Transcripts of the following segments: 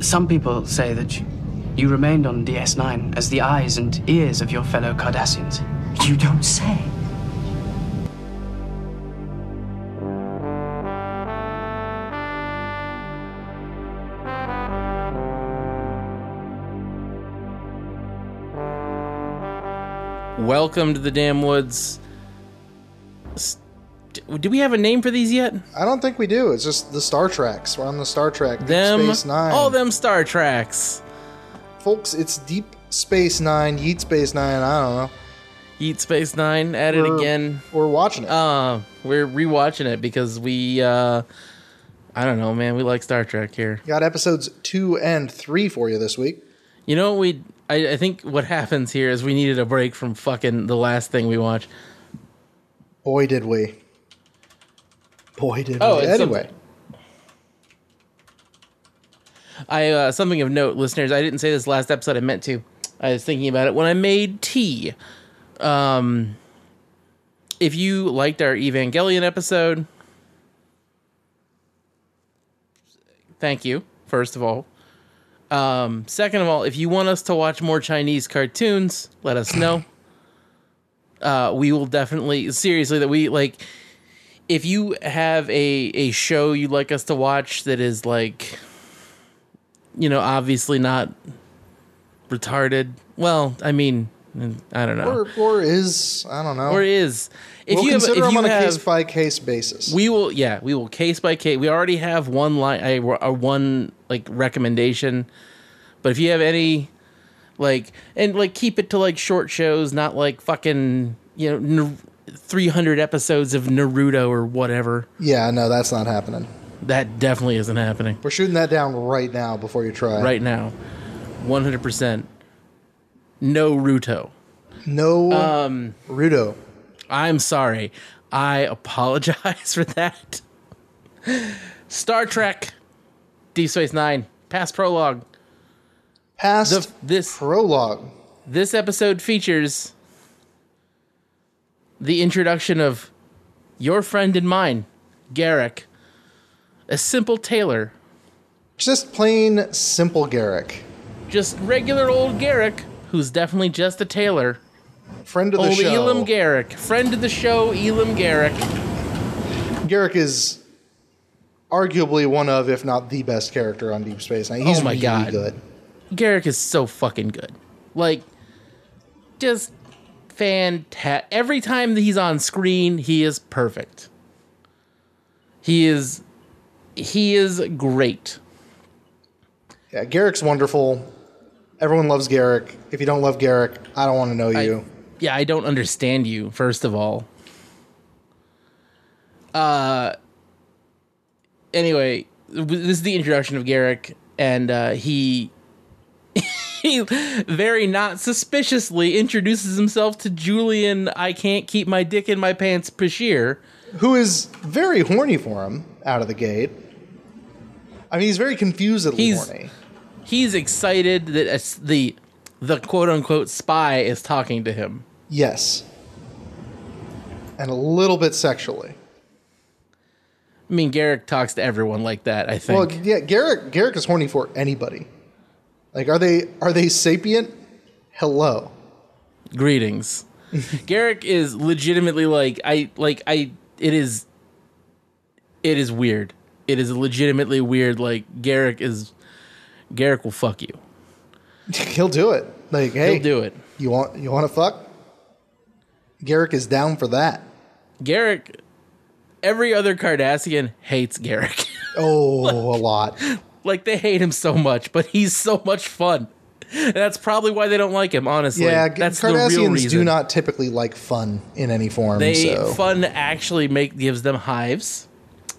Some people say that you remained on DS9 as the eyes and ears of your fellow Cardassians. You don't say. Welcome to the Damn Woods. Do we have a name for these yet? I don't think we do. It's just the Star Treks. We're on the Star Trek. Deep Space Nine. All them Star Treks. Folks, it's Deep Space Nine, Yeet Space Nine, I don't know. Yeet Space Nine, at it again. We're watching it. We're rewatching it because we, I don't know, man. We like Star Trek here. Got episodes 2 and 3 for you this week. You know what we... I think what happens here is we needed a break from fucking the last thing we watched. Boy, did we. Anyway. Something of note, listeners, I didn't say this last episode. I meant to. I was thinking about it when I made tea. If you liked our Evangelion episode, thank you, first of all. Second of all, if you want us to watch more Chinese cartoons, let us know. We will definitely, seriously, that we like, if you have a show you'd like us to watch that is like, you know, obviously not retarded. Well, I mean, I don't know. Or is, I don't know. Or is. If you consider them on a case-by-case basis. We will, yeah, we will case-by-case. We already have one line, one, like, recommendation. But if you have any, like, and, like, keep it to, like, short shows, not, like, fucking, you know, 300 episodes of Naruto or whatever. Yeah, no, that's not happening. That definitely isn't happening. We're shooting that down right now before you try. Right now. 100%. No Ruto. No Ruto. I'm sorry. I apologize for that. Star Trek, Deep Space Nine, past prologue. Prologue. This episode features the introduction of your friend and mine, Garak, a simple tailor. Just plain simple Garak. Just regular old Garak. Who's definitely just a tailor. Friend of the show. Old Elim Garak. Friend of the show, Elim Garak. Garak is arguably one of, if not the best character on Deep Space Nine. He's really good. Garak is so fucking good. Like, just fantastic. Every time that he's on screen, he is perfect. He is great. Yeah, Garak's wonderful. Everyone loves Garak. If you don't love Garak, I don't want to know you. I don't understand you, first of all. Anyway, this is the introduction of Garak, and he very not suspiciously introduces himself to Julian, I can't keep my dick in my pants, Bashir. Who is very horny for him out of the gate. I mean, he's very confusedly horny. He's excited that the quote-unquote spy is talking to him. Yes. And a little bit sexually. I mean, Garak talks to everyone like that, I think. Well, yeah, Garak is horny for anybody. Like, are they sapient? Hello. Greetings. Garak is legitimately it is weird. It is legitimately weird. Like, Garak will fuck you. He'll do it. Like, hey, he'll do it. You want to fuck? Garak is down for that. Garak, every other Cardassian hates Garak. Oh, like, a lot. Like, they hate him so much, but he's so much fun. And that's probably why they don't like him, honestly. Yeah, that's Cardassians, the real reason. Do not typically like fun in any form. Fun actually gives them hives.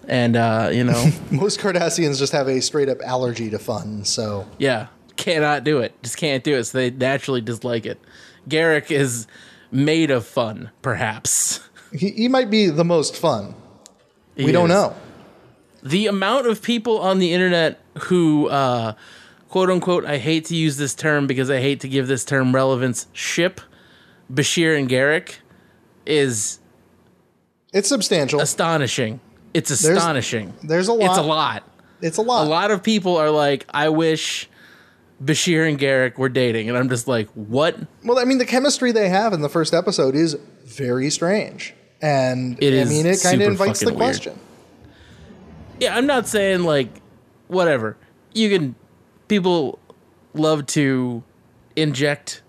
And, you know, most Cardassians just have a straight up allergy to fun. So, yeah, cannot do it. Just can't do it. So they naturally dislike it. Garak is made of fun, perhaps. He might be the most fun. We don't know. The amount of people on the internet who, quote unquote, I hate to use this term because I hate to give this term relevance, ship Bashir and Garak is. It's substantial. Astonishing. It's astonishing. There's a lot. It's a lot. It's a lot. A lot of people are like, I wish Bashir and Garak were dating. And I'm just like, what? Well, I mean, the chemistry they have in the first episode is very strange. And it kind of invites the weird question. Yeah, I'm not saying, like, whatever. People love to inject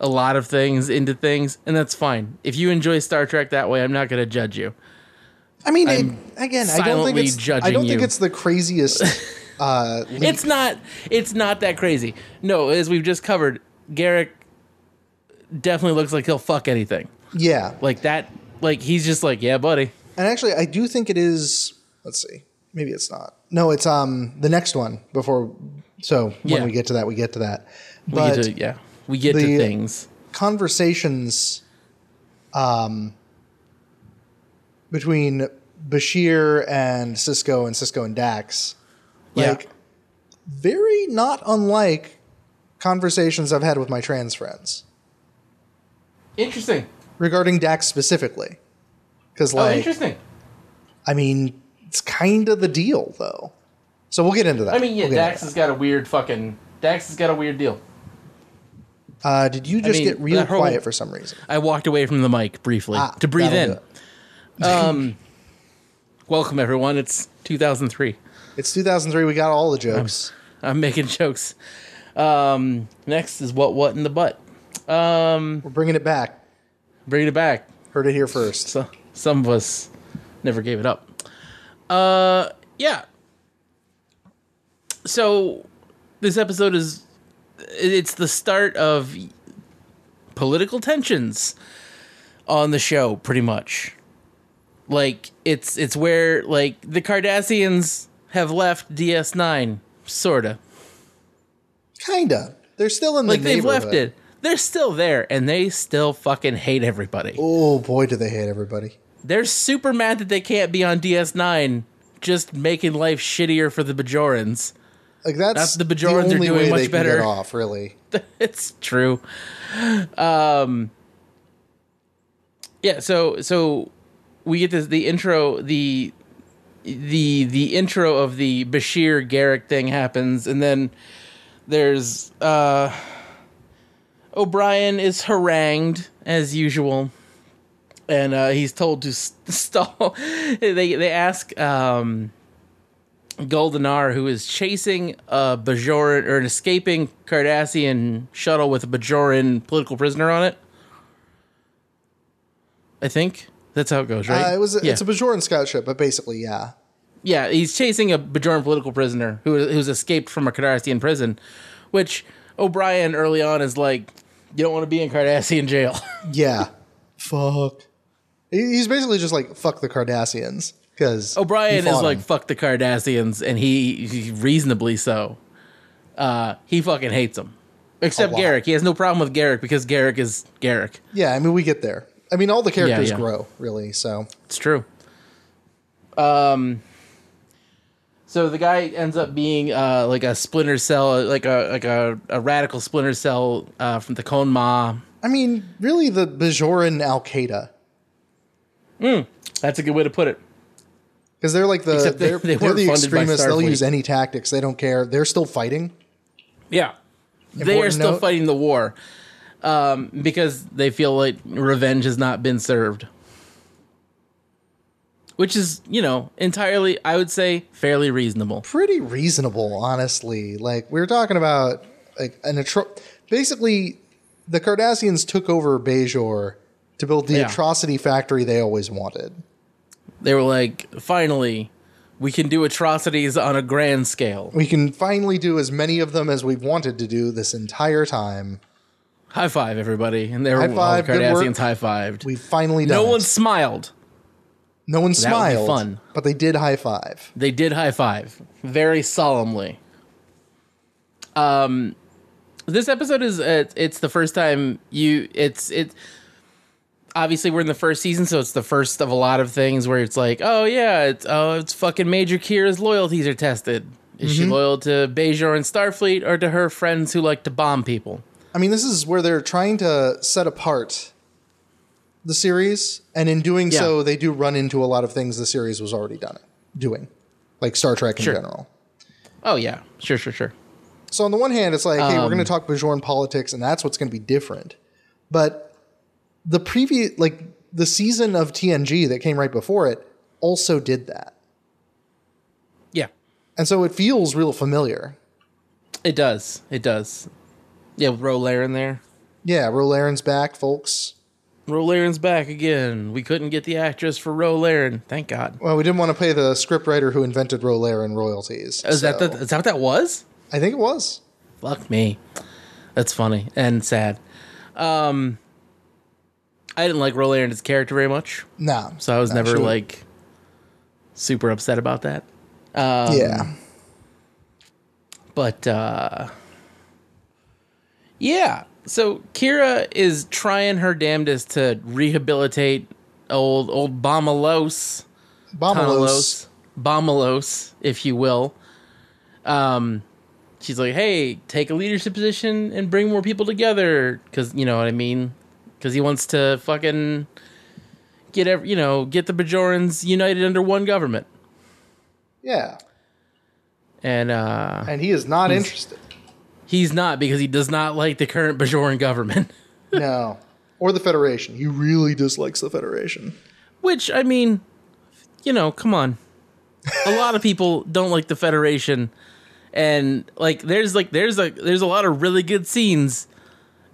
a lot of things into things, and that's fine. If you enjoy Star Trek that way, I'm not going to judge you. I mean, I don't think it's the craziest. It's not that crazy. No, as we've just covered, Garak definitely looks like he'll fuck anything. Yeah, like that. Like he's just like, yeah, buddy. And actually, I do think it is. Let's see. Maybe it's not. No, it's the next one before. So when we get to that, we get to that. But we get to things. Conversations. Between Bashir and Sisko and Dax. Like, very not unlike conversations I've had with my trans friends. Interesting. Regarding Dax specifically. 'Cause, like, interesting. I mean, it's kind of the deal, though. So we'll get into that. I mean, yeah, Dax has got a weird fucking... Dax has got a weird deal. Did you just get real quiet for some reason? I walked away from the mic briefly to breathe in. Welcome everyone. It's 2003. We got all the jokes. I'm making jokes. Next is what in the butt. We're bringing it back. Heard it here first. So, some of us never gave it up. Yeah. So this episode it's the start of political tensions on the show, pretty much. Like, it's where, like, the Cardassians have left DS9, sorta. Kinda. They're still in the neighborhood. Like, they've left it. They're still there, and they still fucking hate everybody. Oh, boy, do they hate everybody. They're super mad that they can't be on DS9, just making life shittier for the Bajorans. Like, that's the Bajorans the only are doing way much they better. Can get off, really. It's true. Yeah, so... We get the intro, the intro of the Bashir Garak thing happens, and then there's O'Brien is harangued as usual, and he's told to stall. They ask Gul Dukat, who is chasing a Bajoran or an escaping Cardassian shuttle with a Bajoran political prisoner on it. I think. That's how it goes, right? It's a Bajoran scout ship, but basically, yeah. Yeah, he's chasing a Bajoran political prisoner who's escaped from a Cardassian prison, which O'Brien early on is like, you don't want to be in Cardassian jail. Yeah. Fuck. He's basically just like, fuck the Cardassians. Because O'Brien is like, fuck the Cardassians, and he reasonably so. He fucking hates them. Except Garak. He has no problem with Garak because Garak is Garak. Yeah, I mean, we get there. I mean, all the characters grow, really, so. It's true. So the guy ends up being like a splinter cell, like a radical splinter cell from the Kohn-Ma. I mean, really the Bajoran Al-Qaeda. That's a good way to put it. Because they're like they're the extremists. They'll use any tactics. They don't care. They're still fighting. Yeah. They are still fighting the war. Because they feel like revenge has not been served. Which is, entirely, I would say, fairly reasonable. Pretty reasonable, honestly. Like, we were talking about, like, basically, the Cardassians took over Bajor to build the atrocity factory they always wanted. They were like, finally, we can do atrocities on a grand scale. We can finally do as many of them as we've wanted to do this entire time. High five, everybody. And they were all Cardassians high-fived. We finally done it. No one smiled. That would be fun. But they did high-five. Very solemnly. This episode is... it's the first time you... Obviously, we're in the first season, so it's the first of a lot of things where it's like, it's fucking Major Kira's loyalties are tested. Is she loyal to Bajor and Starfleet or to her friends who like to bomb people? I mean, this is where they're trying to set apart the series, and in doing so, they do run into a lot of things the series was already doing, like Star Trek in general. Oh, yeah. Sure. So on the one hand, it's like, hey, we're going to talk Bajoran politics, and that's what's going to be different. But the previous, like the season of TNG that came right before it also did that. Yeah. And so it feels real familiar. It does. It does. Yeah, with Ro Laren there. Yeah, Ro Laren's back, folks. Ro Laren's back again. We couldn't get the actress for Ro Laren. Thank God. Well, we didn't want to pay the scriptwriter who invented Ro Laren royalties. Is that what that was? I think it was. Fuck me. That's funny and sad. I didn't like Ro Laren's character very much. No. So I was never like super upset about that. Yeah. But yeah. So Kira is trying her damnedest to rehabilitate old Bomalos, if you will. She's like, hey, take a leadership position and bring more people together, because you know what I mean. Because he wants to fucking get the Bajorans united under one government. Yeah. And he is not interested. He's not, because he does not like the current Bajoran government. No. Or the Federation. He really dislikes the Federation. Which, I mean, come on. A lot of people don't like the Federation. And there's a lot of really good scenes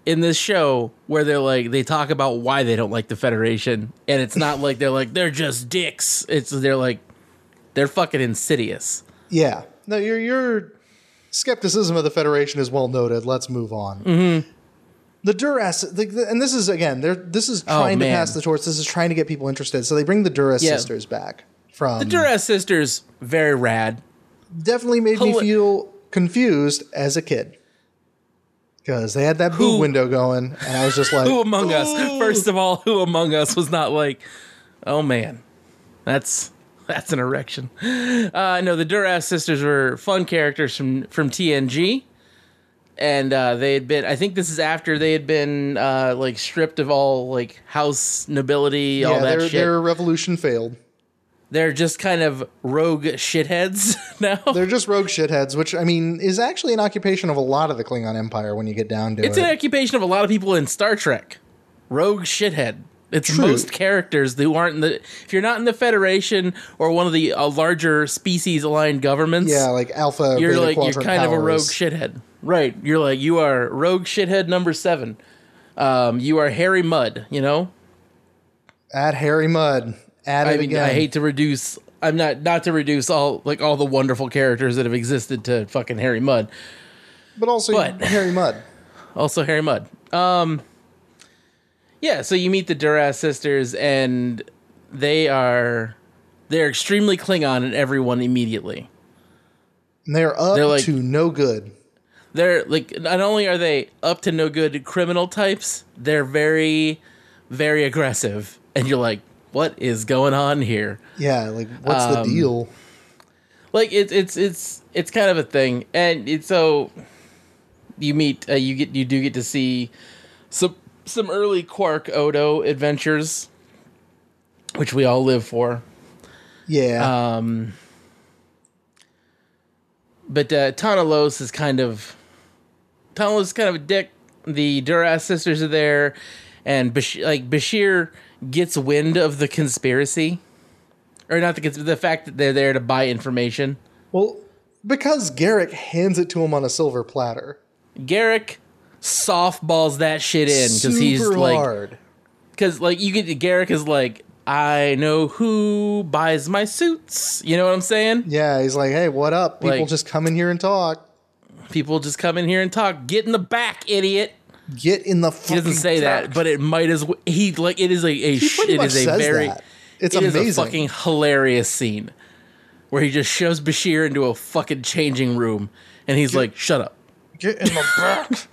in this show where they're like, they talk about why they don't like the Federation. And it's not like they're like, they're just dicks. They're like, they're fucking insidious. Yeah. No, you're skepticism of the Federation is well noted. Let's move on. Mm-hmm. The Duras, and this is, again, this is trying to pass the torch. This is trying to get people interested. So they bring the Duras sisters back. The Duras sisters, very rad. Definitely made me feel confused as a kid. Because they had that boob window going, and I was just like... Who among us? First of all, who among us was not like, oh man, that's an erection. No, the Duras sisters were fun characters from TNG. And they had been... I think this is after they had been stripped of all house nobility, all that shit. Yeah, their revolution failed. They're just kind of rogue shitheads now. They're just rogue shitheads, which, I mean, is actually an occupation of a lot of the Klingon Empire when you get down to it. It's an occupation of a lot of people in Star Trek. Rogue shithead. It's true. Most characters who aren't in the... If you're not in the Federation or one of the larger species-aligned governments... Yeah, like Alpha, you're Beta, Quadrant you're kind powers. Of a rogue shithead. Right. You're like, you are rogue shithead number 7. You are Harry Mudd, At Harry Mudd. At it again. I hate to reduce... I'm not to reduce all the wonderful characters that have existed to fucking Harry Mudd. But Harry Mudd. Also Harry Mudd. Yeah, so you meet the Duras sisters, and they're extremely Klingon in everyone immediately. And they're up to no good. They're not only are they up to no good criminal types, they're very, very aggressive. And you're like, what is going on here? Yeah, what's the deal? It's kind of a thing, and so you meet you do get to see some early Quark Odo adventures, which we all live for. Yeah. But Tahna Los is kind of a dick. The Duras sisters are there, and Bashir gets wind of the conspiracy, or not the fact that they're there to buy information. Well, because Garak hands it to him on a silver platter. Garak softballs that shit in because he's hard. Because you get Garak is like, I know who buys my suits. You know what I'm saying? Yeah, he's like, hey, what up? People just come in here and talk. Get in the back, idiot. Get in the fucking... He doesn't say truck. That, but it might as well. He it is amazing. Is a fucking hilarious scene where he just shoves Bashir into a fucking changing room, and he's like, shut up. Get in the back.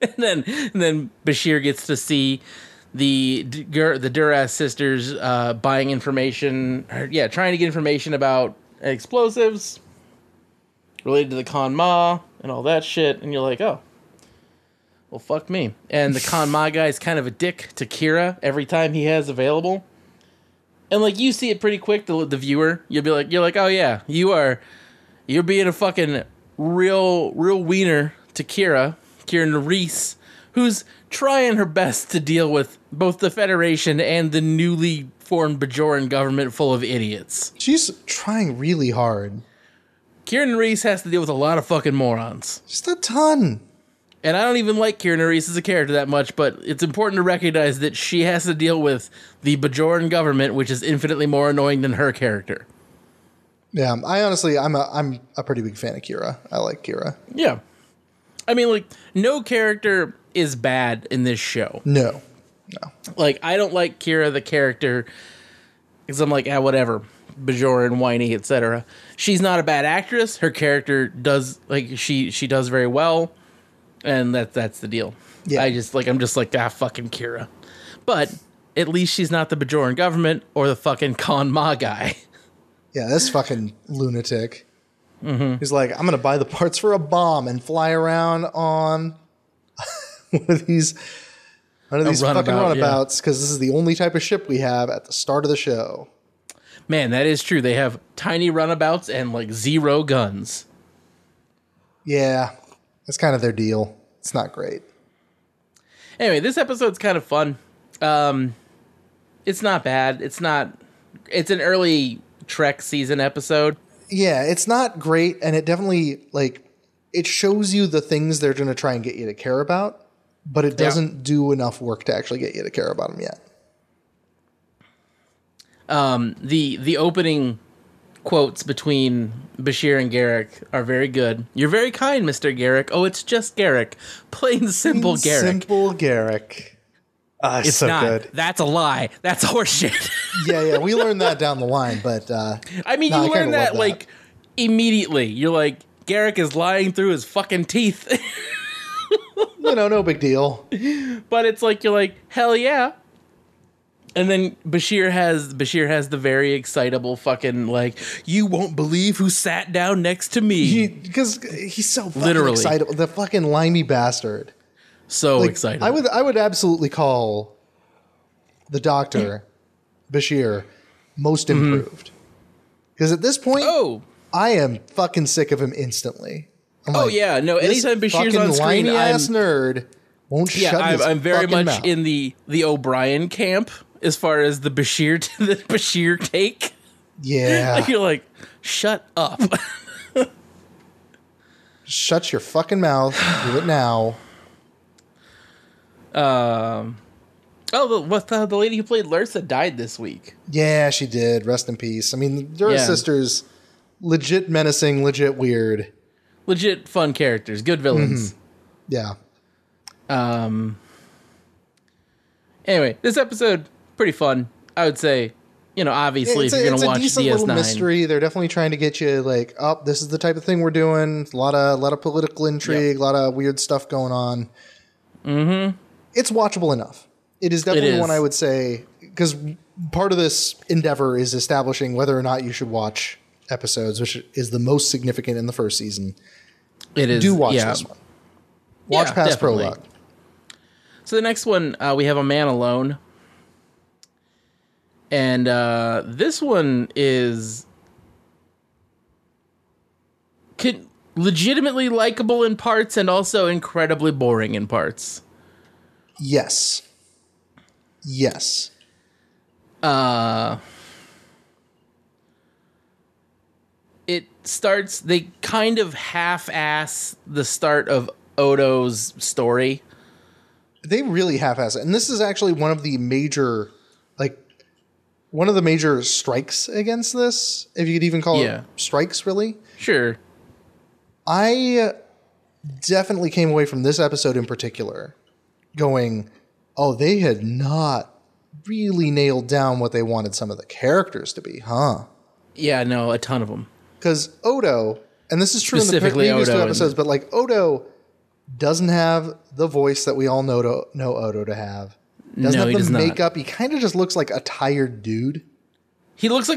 And then Bashir gets to see the Duras sisters buying information, trying to get information about explosives related to the Kohn-Ma and all that shit. And you're like, oh, well, fuck me. And the Kohn-Ma guy is kind of a dick to Kira every time he has available. And you see it pretty quick, the viewer. You'll be like, oh yeah, you are... You're being a fucking real wiener to Kira Nerys, who's trying her best to deal with both the Federation and the newly formed Bajoran government full of idiots. She's trying really hard. Kira Nerys has to deal with a lot of fucking morons. Just a ton. And I don't even like Kira Nerys as a character that much, but it's important to recognize that she has to deal with the Bajoran government, which is infinitely more annoying than her character. Yeah, I honestly, I'm a pretty big fan of Kira. I like Kira. Yeah. I mean, like, no character is bad in this show. No. Like, I don't like Kira the character because I'm like, whatever, Bajoran, whiny, etc. She's not a bad actress. Her character does, like, she does very well. And that's the deal. Yeah. I'm just like, fucking Kira. But at least she's not the Bajoran government or the fucking Kohn-Ma guy. Yeah, this fucking lunatic. Mm-hmm. He's like, I'm going to buy the parts for a bomb and fly around on one of these fucking runabouts because this is the only type of ship we have at the start of the show. Man, that is true. They have tiny runabouts and like zero guns. Yeah. That's kind of their deal. It's not great. Anyway, this episode's kind of fun. It's not bad. It's an early Trek season episode. Yeah, it's not great, and it definitely, like, it shows you the things they're going to try and get you to care about, but it doesn't do enough work to actually get you to care about them yet. The opening quotes between Bashir and Garak are very good. You're very kind, Mr. Garak. Oh, it's just Garak. Plain, simple Garak. Simple Garak. It's so not. Good. That's a lie. That's horseshit. Yeah. We learned that down the line, but... you learn that, like, immediately. You're like, Garak is lying through his fucking teeth. No big deal. But it's like, you're like, hell yeah. And then Bashir has the very excitable fucking, like, you won't believe who sat down next to me. Because he's so fucking excitable. The fucking limey bastard. So like, excited. I would absolutely call the Doctor, Bashir, most improved. Because at this point, I am fucking sick of him instantly. Anytime Bashir's on screen, fucking limey-ass nerd won't shut his fucking mouth. I'm very much in the O'Brien camp. As far as the Bashir take. Yeah. Like you're like, shut up. Shut your fucking mouth. Do it now. The lady who played Lursa died this week. Yeah, she did. Rest in peace. I mean, Duras sisters, legit menacing, legit weird. Legit fun characters. Good villains. Mm-hmm. Yeah. Anyway, this episode... pretty fun. I would say, obviously if you're going to watch DS9. It's a decent little mystery. They're definitely trying to get you like, oh, this is the type of thing we're doing. A lot of political intrigue, a lot of weird stuff going on. Mm-hmm. It's watchable enough. It is definitely one I would say, because part of this endeavor is establishing whether or not you should watch episodes, which is the most significant in the first season. It is. Do watch this one. Watch past prologue. So the next one, we have A Man Alone. And this one is legitimately likable in parts and also incredibly boring in parts. Yes. It starts, they kind of half-ass the start of Odo's story. They really half-ass it. And this is actually one of the major strikes against this, if you could even call it strikes, really. Sure. I definitely came away from this episode in particular going, oh, they had not really nailed down what they wanted some of the characters to be, huh? Yeah, no, a ton of them. Because Odo, and this is true in the previous two episodes, but like Odo doesn't have the voice that we all know Odo to have. He does not have the makeup. He kind of just looks like a tired dude. He does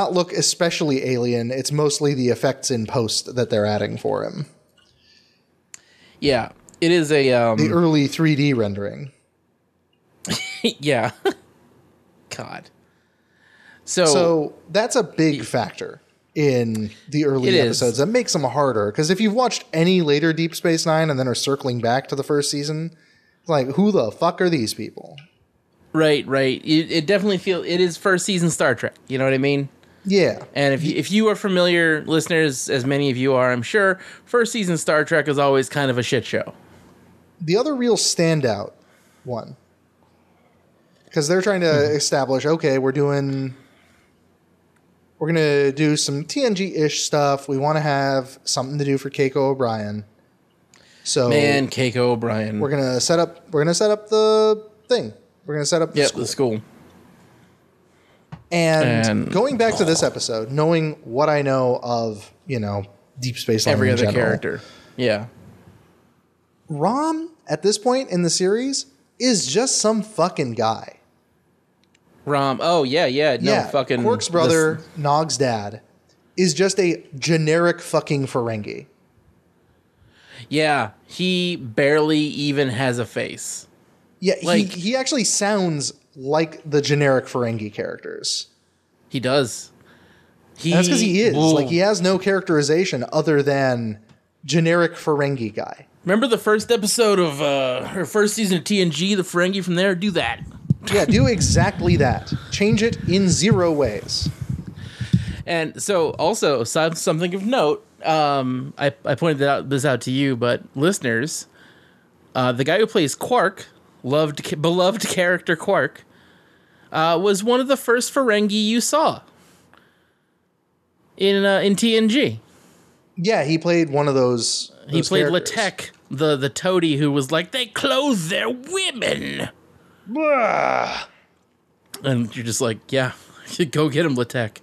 not look especially alien. It's mostly the effects in post that they're adding for him. Yeah, it is the early 3D rendering. Yeah. God. So that's a big factor in the early episodes. That makes them harder. Because if you've watched any later Deep Space Nine and then are circling back to the first season, like, who the fuck are these people? Right. It definitely feels... It is first season Star Trek. You know what I mean? Yeah. And if you are familiar, listeners, as many of you are, I'm sure, first season Star Trek is always kind of a shit show. The other real standout one. Because they're trying to establish, okay, we're going to do some TNG-ish stuff. We want to have something to do for Keiko O'Brien. So man, Keiko O'Brien. We're going to set up the thing. We're going to set up the school. The school. And going back to this episode, knowing what I know of, Deep Space Nine every other character. Yeah. Rom, at this point in the series, is just some fucking guy. Rom. Oh, yeah. No, fucking... Quark's brother, Nog's dad, is just a generic fucking Ferengi. Yeah. He barely even has a face. Yeah, like, he actually sounds like the generic Ferengi characters. He does. And that's because he is. Whoa. Like, he has no characterization other than generic Ferengi guy. Remember the first episode of her first season of TNG, the Ferengi from there? Do that. Yeah, do exactly that. Change it in 0 ways. And so also something of note, I pointed this out to you, but listeners, the guy who plays Quark, beloved character Quark, was one of the first Ferengi you saw in TNG. Yeah, he played one of those. He played Latec, the toady who was like, they clothe their women. Blah. And you're just like, yeah, go get him, Latec.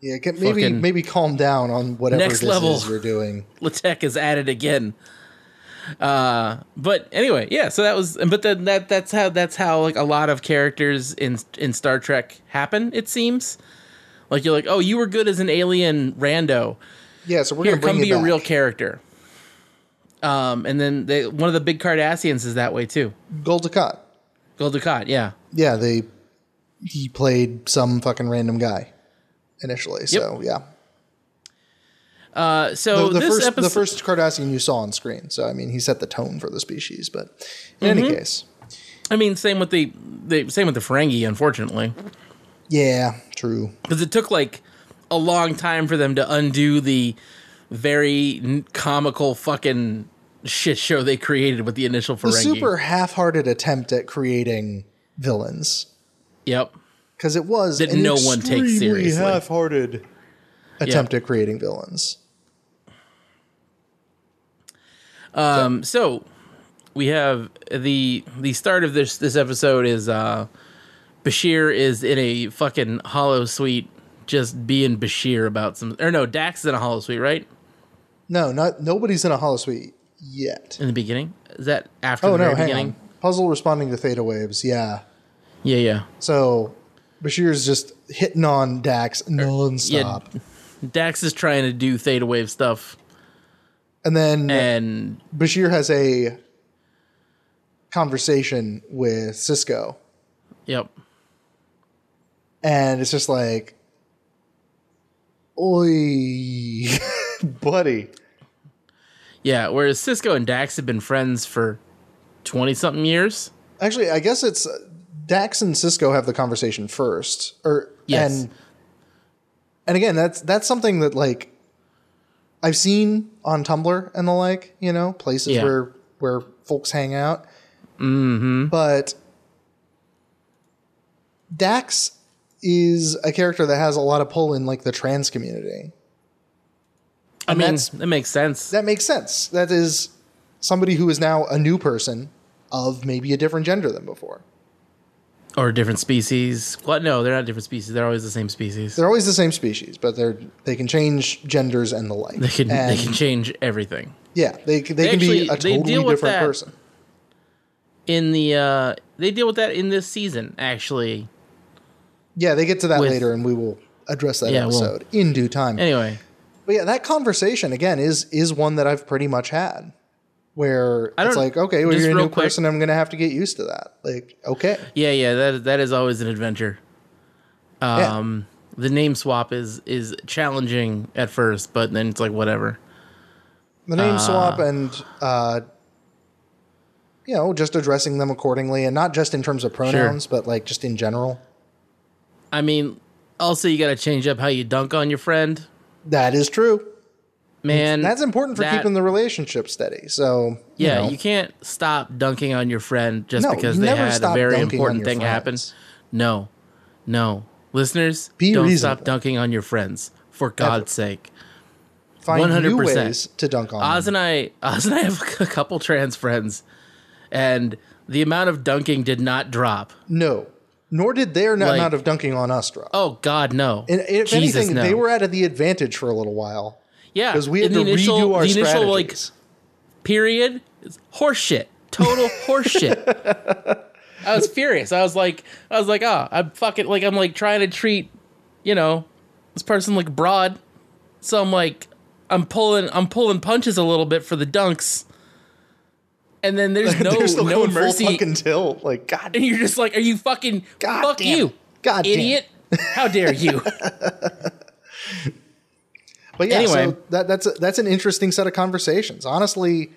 Yeah, maybe calm down on whatever next level you're doing. Latec is at it again. But anyway, yeah. So that was, but then that's how like a lot of characters in Star Trek happen. It seems like you're like, oh, you were good as an alien rando. Yeah. So we're going to come be a real character. And then one of the big Cardassians is that way too. Gul Dukat. Yeah. Yeah. He played some fucking random guy initially. Yep. So yeah. So the first Cardassian you saw on screen. So, I mean, he set the tone for the species, but in any case, I mean, same with the Ferengi, unfortunately. Yeah, true. Cause it took like a long time for them to undo the very comical fucking shit show they created with the initial Ferengi. The super half-hearted attempt at creating villains. Yep. Cause it was that no one takes seriously. Half-hearted attempt at creating villains. So we have the start of this episode is Bashir is in a fucking hollow suite just being Bashir about some, or no, Dax is in a hollow suite, right? No, nobody's in a hollow suite yet. In the beginning? Is that after the very beginning? On. Puzzle responding to theta waves, Yeah. So Bashir's just hitting on Dax nonstop. Yeah, Dax is trying to do theta wave stuff. And then Bashir has a conversation with Sisko. Yep. And it's just like, oi, buddy. Yeah, whereas Sisko and Dax have been friends for 20-something years. Actually, I guess it's Dax and Sisko have the conversation first. And again, that's something that, like, I've seen on Tumblr and the like, places where folks hang out. Mm-hmm. But Dax is a character that has a lot of pull in, like, the trans community. I mean, that makes sense. That is somebody who is now a new person of maybe a different gender than before. Or different species. Well, no, they're not different species. They're always the same species. They're always the same species, but they can change genders and the like. They can change everything. Yeah, they can actually be a totally different person. They deal with that in this season, actually. Yeah, they get to that later, and we will address that episode in due time. Anyway, but yeah, that conversation again is one that I've pretty much had. Where it's like, okay, well, you're a new person. I'm going to have to get used to that. Like, okay. Yeah. That is always an adventure. The name swap is challenging at first, but then it's like whatever. The name swap and you know, just addressing them accordingly, and not just in terms of pronouns, but like just in general. I mean, also you got to change up how you dunk on your friend. That is true, man. And that's important for keeping the relationship steady. So you know, you can't stop dunking on your friend just because they had a very important thing happen. No, no. Listeners, don't stop dunking on your friends, for God's sake. Find 100% new ways to dunk on Oz them. Oz and I have a couple trans friends, and the amount of dunking did not drop. No. Nor did their amount of dunking on us drop. Oh, God, no. And if anything, they were out of the advantage for a little while. Yeah. Because we had to redo our strategies. The initial, period, horseshit. Total horseshit. I was furious. I was like, oh, I'm fucking I'm trying to treat, you know, this person like broad. So I'm like, I'm pulling punches a little bit for the dunks. And then there's no mercy. Fucking tilt. Like, God. And you're just like, are you fucking God idiot? How dare you? But yeah, anyway, so that's an interesting set of conversations. Honestly,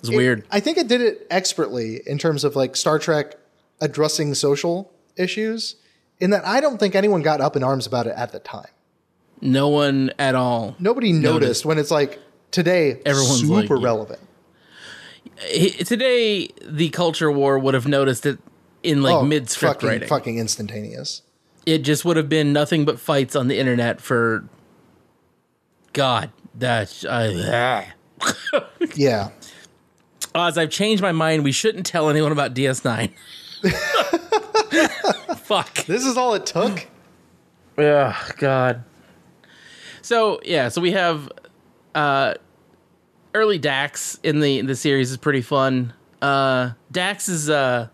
it's weird. I think it did it expertly in terms of like Star Trek addressing social issues, in that I don't think anyone got up in arms about it at the time. No one at all. Nobody noticed when it's like today, everyone's super relevant. Today, the culture war would have noticed it in mid-script writing. Fucking instantaneous. It just would have been nothing but fights on the internet for God. That's yeah. Oz, I've changed my mind. We shouldn't tell anyone about DS9. Fuck. This is all it took? Yeah, God. So we have early Dax in the series is pretty fun. Dax is, the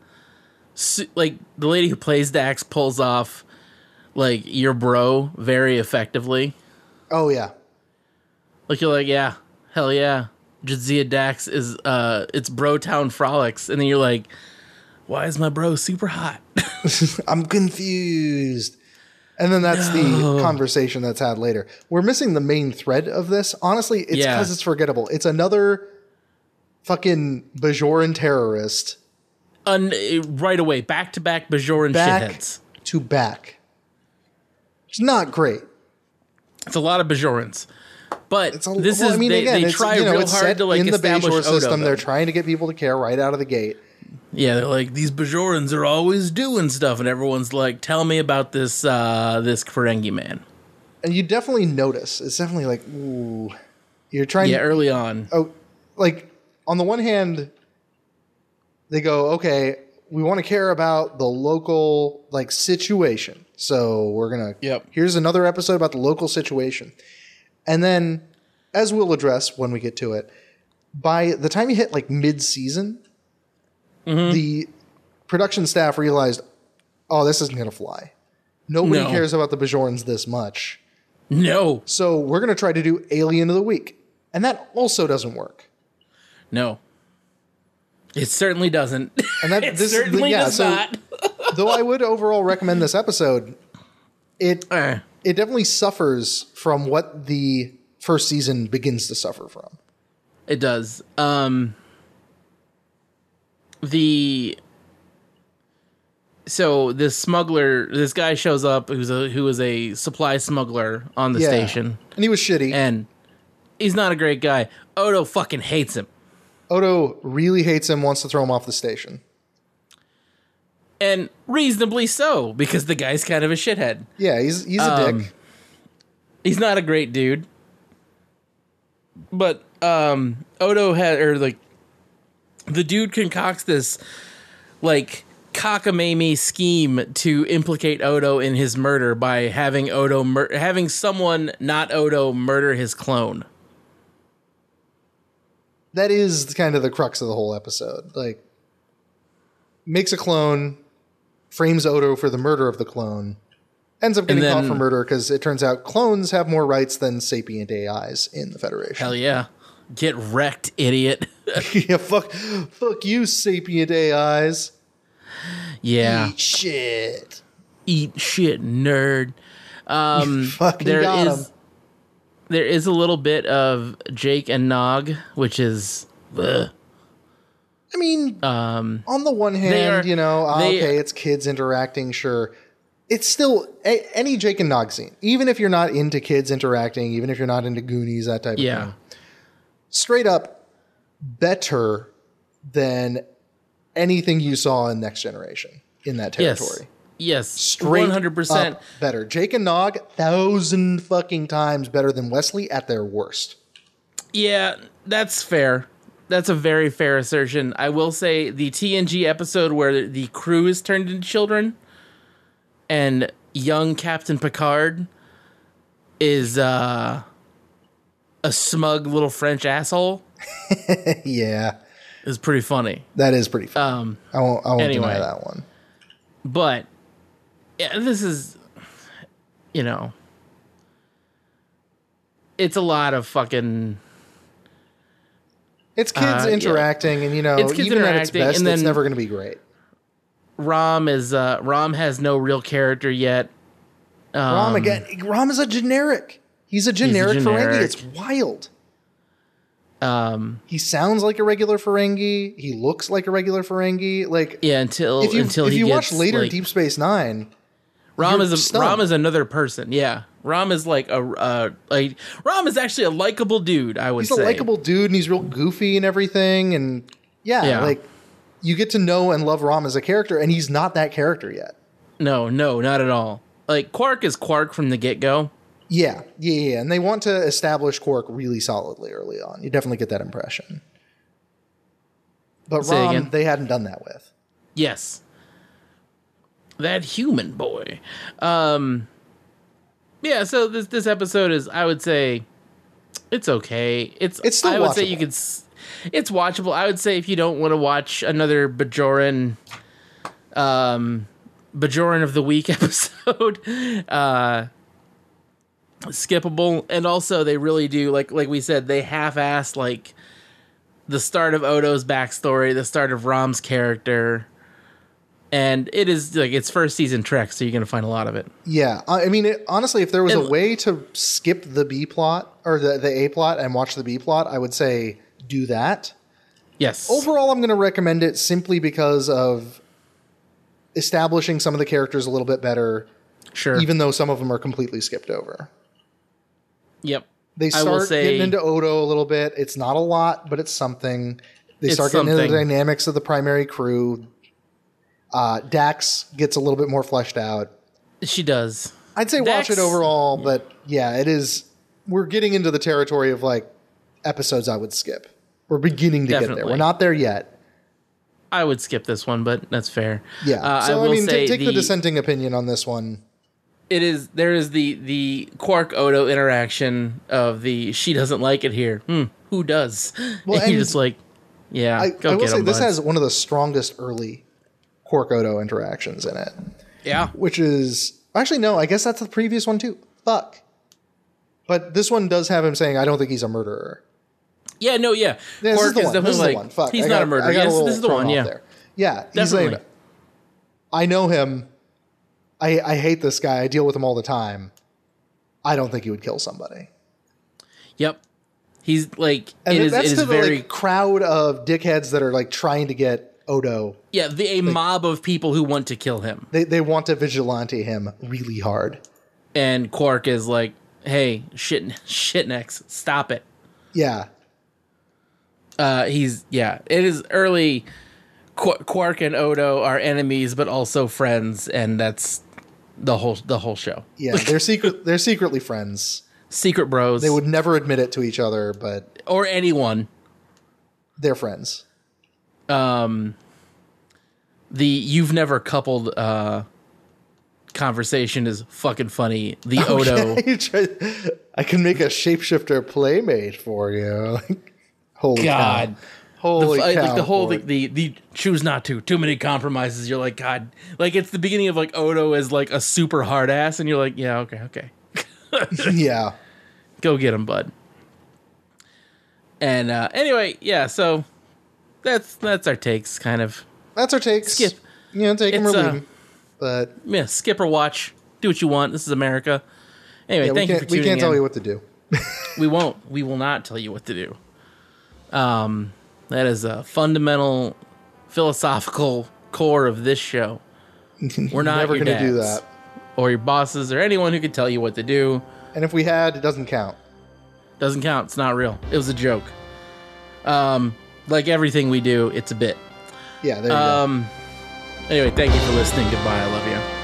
lady who plays Dax pulls off, your bro very effectively. Oh, yeah. You're like, yeah, hell yeah. Jadzia Dax is it's Bro Town Frolics, and then you're like, why is my bro super hot? I'm confused. And then that's the conversation that's had later. We're missing the main thread of this. Honestly, it's because it's forgettable. It's another fucking Bajoran terrorist. Right away, back-to-back Bajoran shitheads. Back to back. It's not great. It's a lot of Bajorans. But they try real hard to establish Odo. In the Bajor system, they're trying to get people to care right out of the gate. Yeah, they're like, these Bajorans are always doing stuff, and everyone's like, tell me about this this Ferengi man. And you definitely notice. It's definitely like, ooh. You're trying early on. Oh, on the one hand, they go, okay, we want to care about the local, situation. So we're going to, here's another episode about the local situation. And then, as we'll address when we get to it, by the time you hit mid-season, the production staff realized, oh, this isn't going to fly. Nobody cares about the Bajorans this much. No. So we're going to try to do Alien of the Week. And that also doesn't work. No. It certainly doesn't. And that, it certainly does not. Though I would overall recommend this episode, it definitely suffers from what the first season begins to suffer from. It does. So this smuggler, this guy shows up who was a supply smuggler on the station. And he was shitty. And he's not a great guy. Odo fucking hates him. Odo really hates him, wants to throw him off the station. And reasonably so, because the guy's kind of a shithead. Yeah, he's a dick. He's not a great dude. But Odo had, the dude concocts this, cockamamie scheme to implicate Odo in his murder by having Odo having someone not Odo murder his clone. That is kind of the crux of the whole episode. Makes a clone. Frames Odo for the murder of the clone, ends up getting caught for murder because it turns out clones have more rights than sapient AIs in the Federation. Hell yeah. Get wrecked, idiot. Yeah, fuck you, sapient AIs. Yeah. Eat shit. eat shit, nerd. There is a little bit of Jake and Nog, which is. Bleh. I mean, on the one hand, it's kids interacting. Sure. It's still any Jake and Nog scene, even if you're not into kids interacting, even if you're not into Goonies, that type of thing. Straight up better than anything you saw in Next Generation in that territory. Yes. Straight 100% up better. Jake and Nog, 1,000 fucking times better than Wesley at their worst. Yeah, that's fair. That's a very fair assertion. I will say the TNG episode where the crew is turned into children and young Captain Picard is a smug little French asshole. Yeah. It's pretty funny. That is pretty funny. I won't deny that one. But yeah, this is, it's a lot of fucking... It's kids interacting, even at its best, it's never going to be great. Rom has no real character yet. Rom is a generic. He's a generic Ferengi. It's wild. He sounds like a regular Ferengi. He looks like a regular Ferengi. Like until you watch later like, Deep Space Nine, Rom is another person. Yeah. Rom is like Rom is actually a likable dude, I would say. He's a likable dude and he's real goofy and everything. And like you get to know and love Rom as a character and he's not that character yet. No, not at all. Like Quark is Quark from the get-go. Yeah. And they want to establish Quark really solidly early on. You definitely get that impression. But Rom, they hadn't done that with. Yes. That human boy. Yeah, so this episode is, I would say, it's okay. It's still watchable. I would say it's watchable. I would say if you don't want to watch another Bajoran of the Week episode, skippable. And also they really do, like we said, they half-assed like the start of Odo's backstory, the start of Rom's character. And it is like it's first season Trek, so you're going to find a lot of it. Yeah. I mean, honestly, if there was a way to skip the B plot or the A plot and watch the B plot, I would say do that. Yes. Overall, I'm going to recommend it simply because of establishing some of the characters a little bit better. Sure. Even though some of them are completely skipped over. Yep. They start getting into Odo a little bit. It's not a lot, but it's something. They start getting into the dynamics of the primary crew. Dax gets a little bit more fleshed out. She does. I'd say Dax, watch it overall, but yeah, it is. We're getting into the territory of like episodes I would skip. We're beginning to get there. We're not there yet. I would skip this one, but that's fair. Yeah. So I mean, take the dissenting opinion on this one. It is there is the Quark Odo interaction of the she doesn't like it here. Who does? Well, and you're just like, yeah. I will say this has one of the strongest early Quark Odo interactions in it. Yeah. Which is actually no, I guess that's the previous one too. Fuck. But this one does have him saying, I don't think he's a murderer. Yeah, no, yeah. This Quark is definitely this like, is the one. Fuck. He's not a murderer. Yes, this is the one, yeah. There. Yeah, he's like, I know him. I hate this guy. I deal with him all the time. I don't think he would kill somebody. Yep. He's like, and it is very like, crowd of dickheads that are like trying to get Odo. Yeah, a mob of people who want to kill him. They want to vigilante him really hard. And Quark is like, hey, shitnecks, stop it. Yeah. It is early. Quark and Odo are enemies, but also friends. And that's the whole show. Yeah, they're secretly friends. Secret bros. They would never admit it to each other, but. Or anyone. They're friends. The you've never coupled conversation is fucking funny. The Odo, I can make a shapeshifter playmate for you. Holy God, cow. Holy cow! Like the whole the choose not to. Too many compromises. You're like God. Like it's the beginning of like Odo is like a super hard ass, and you're like yeah, okay. Yeah, go get him, bud. And anyway, yeah, so. That's our takes, kind of. That's our takes. Skip. Take them or leave them. But yeah, skip or watch. Do what you want. This is America. Anyway, yeah, thank you for tuning in. We can't tell you what to do. We won't. We will not tell you what to do. That is a fundamental philosophical core of this show. We're not never going to do that, or your bosses, or anyone who could tell you what to do. And if we had, it doesn't count. Doesn't count. It's not real. It was a joke. Like everything we do, it's a bit. Yeah. There you go. Anyway, thank you for listening. Goodbye. I love you.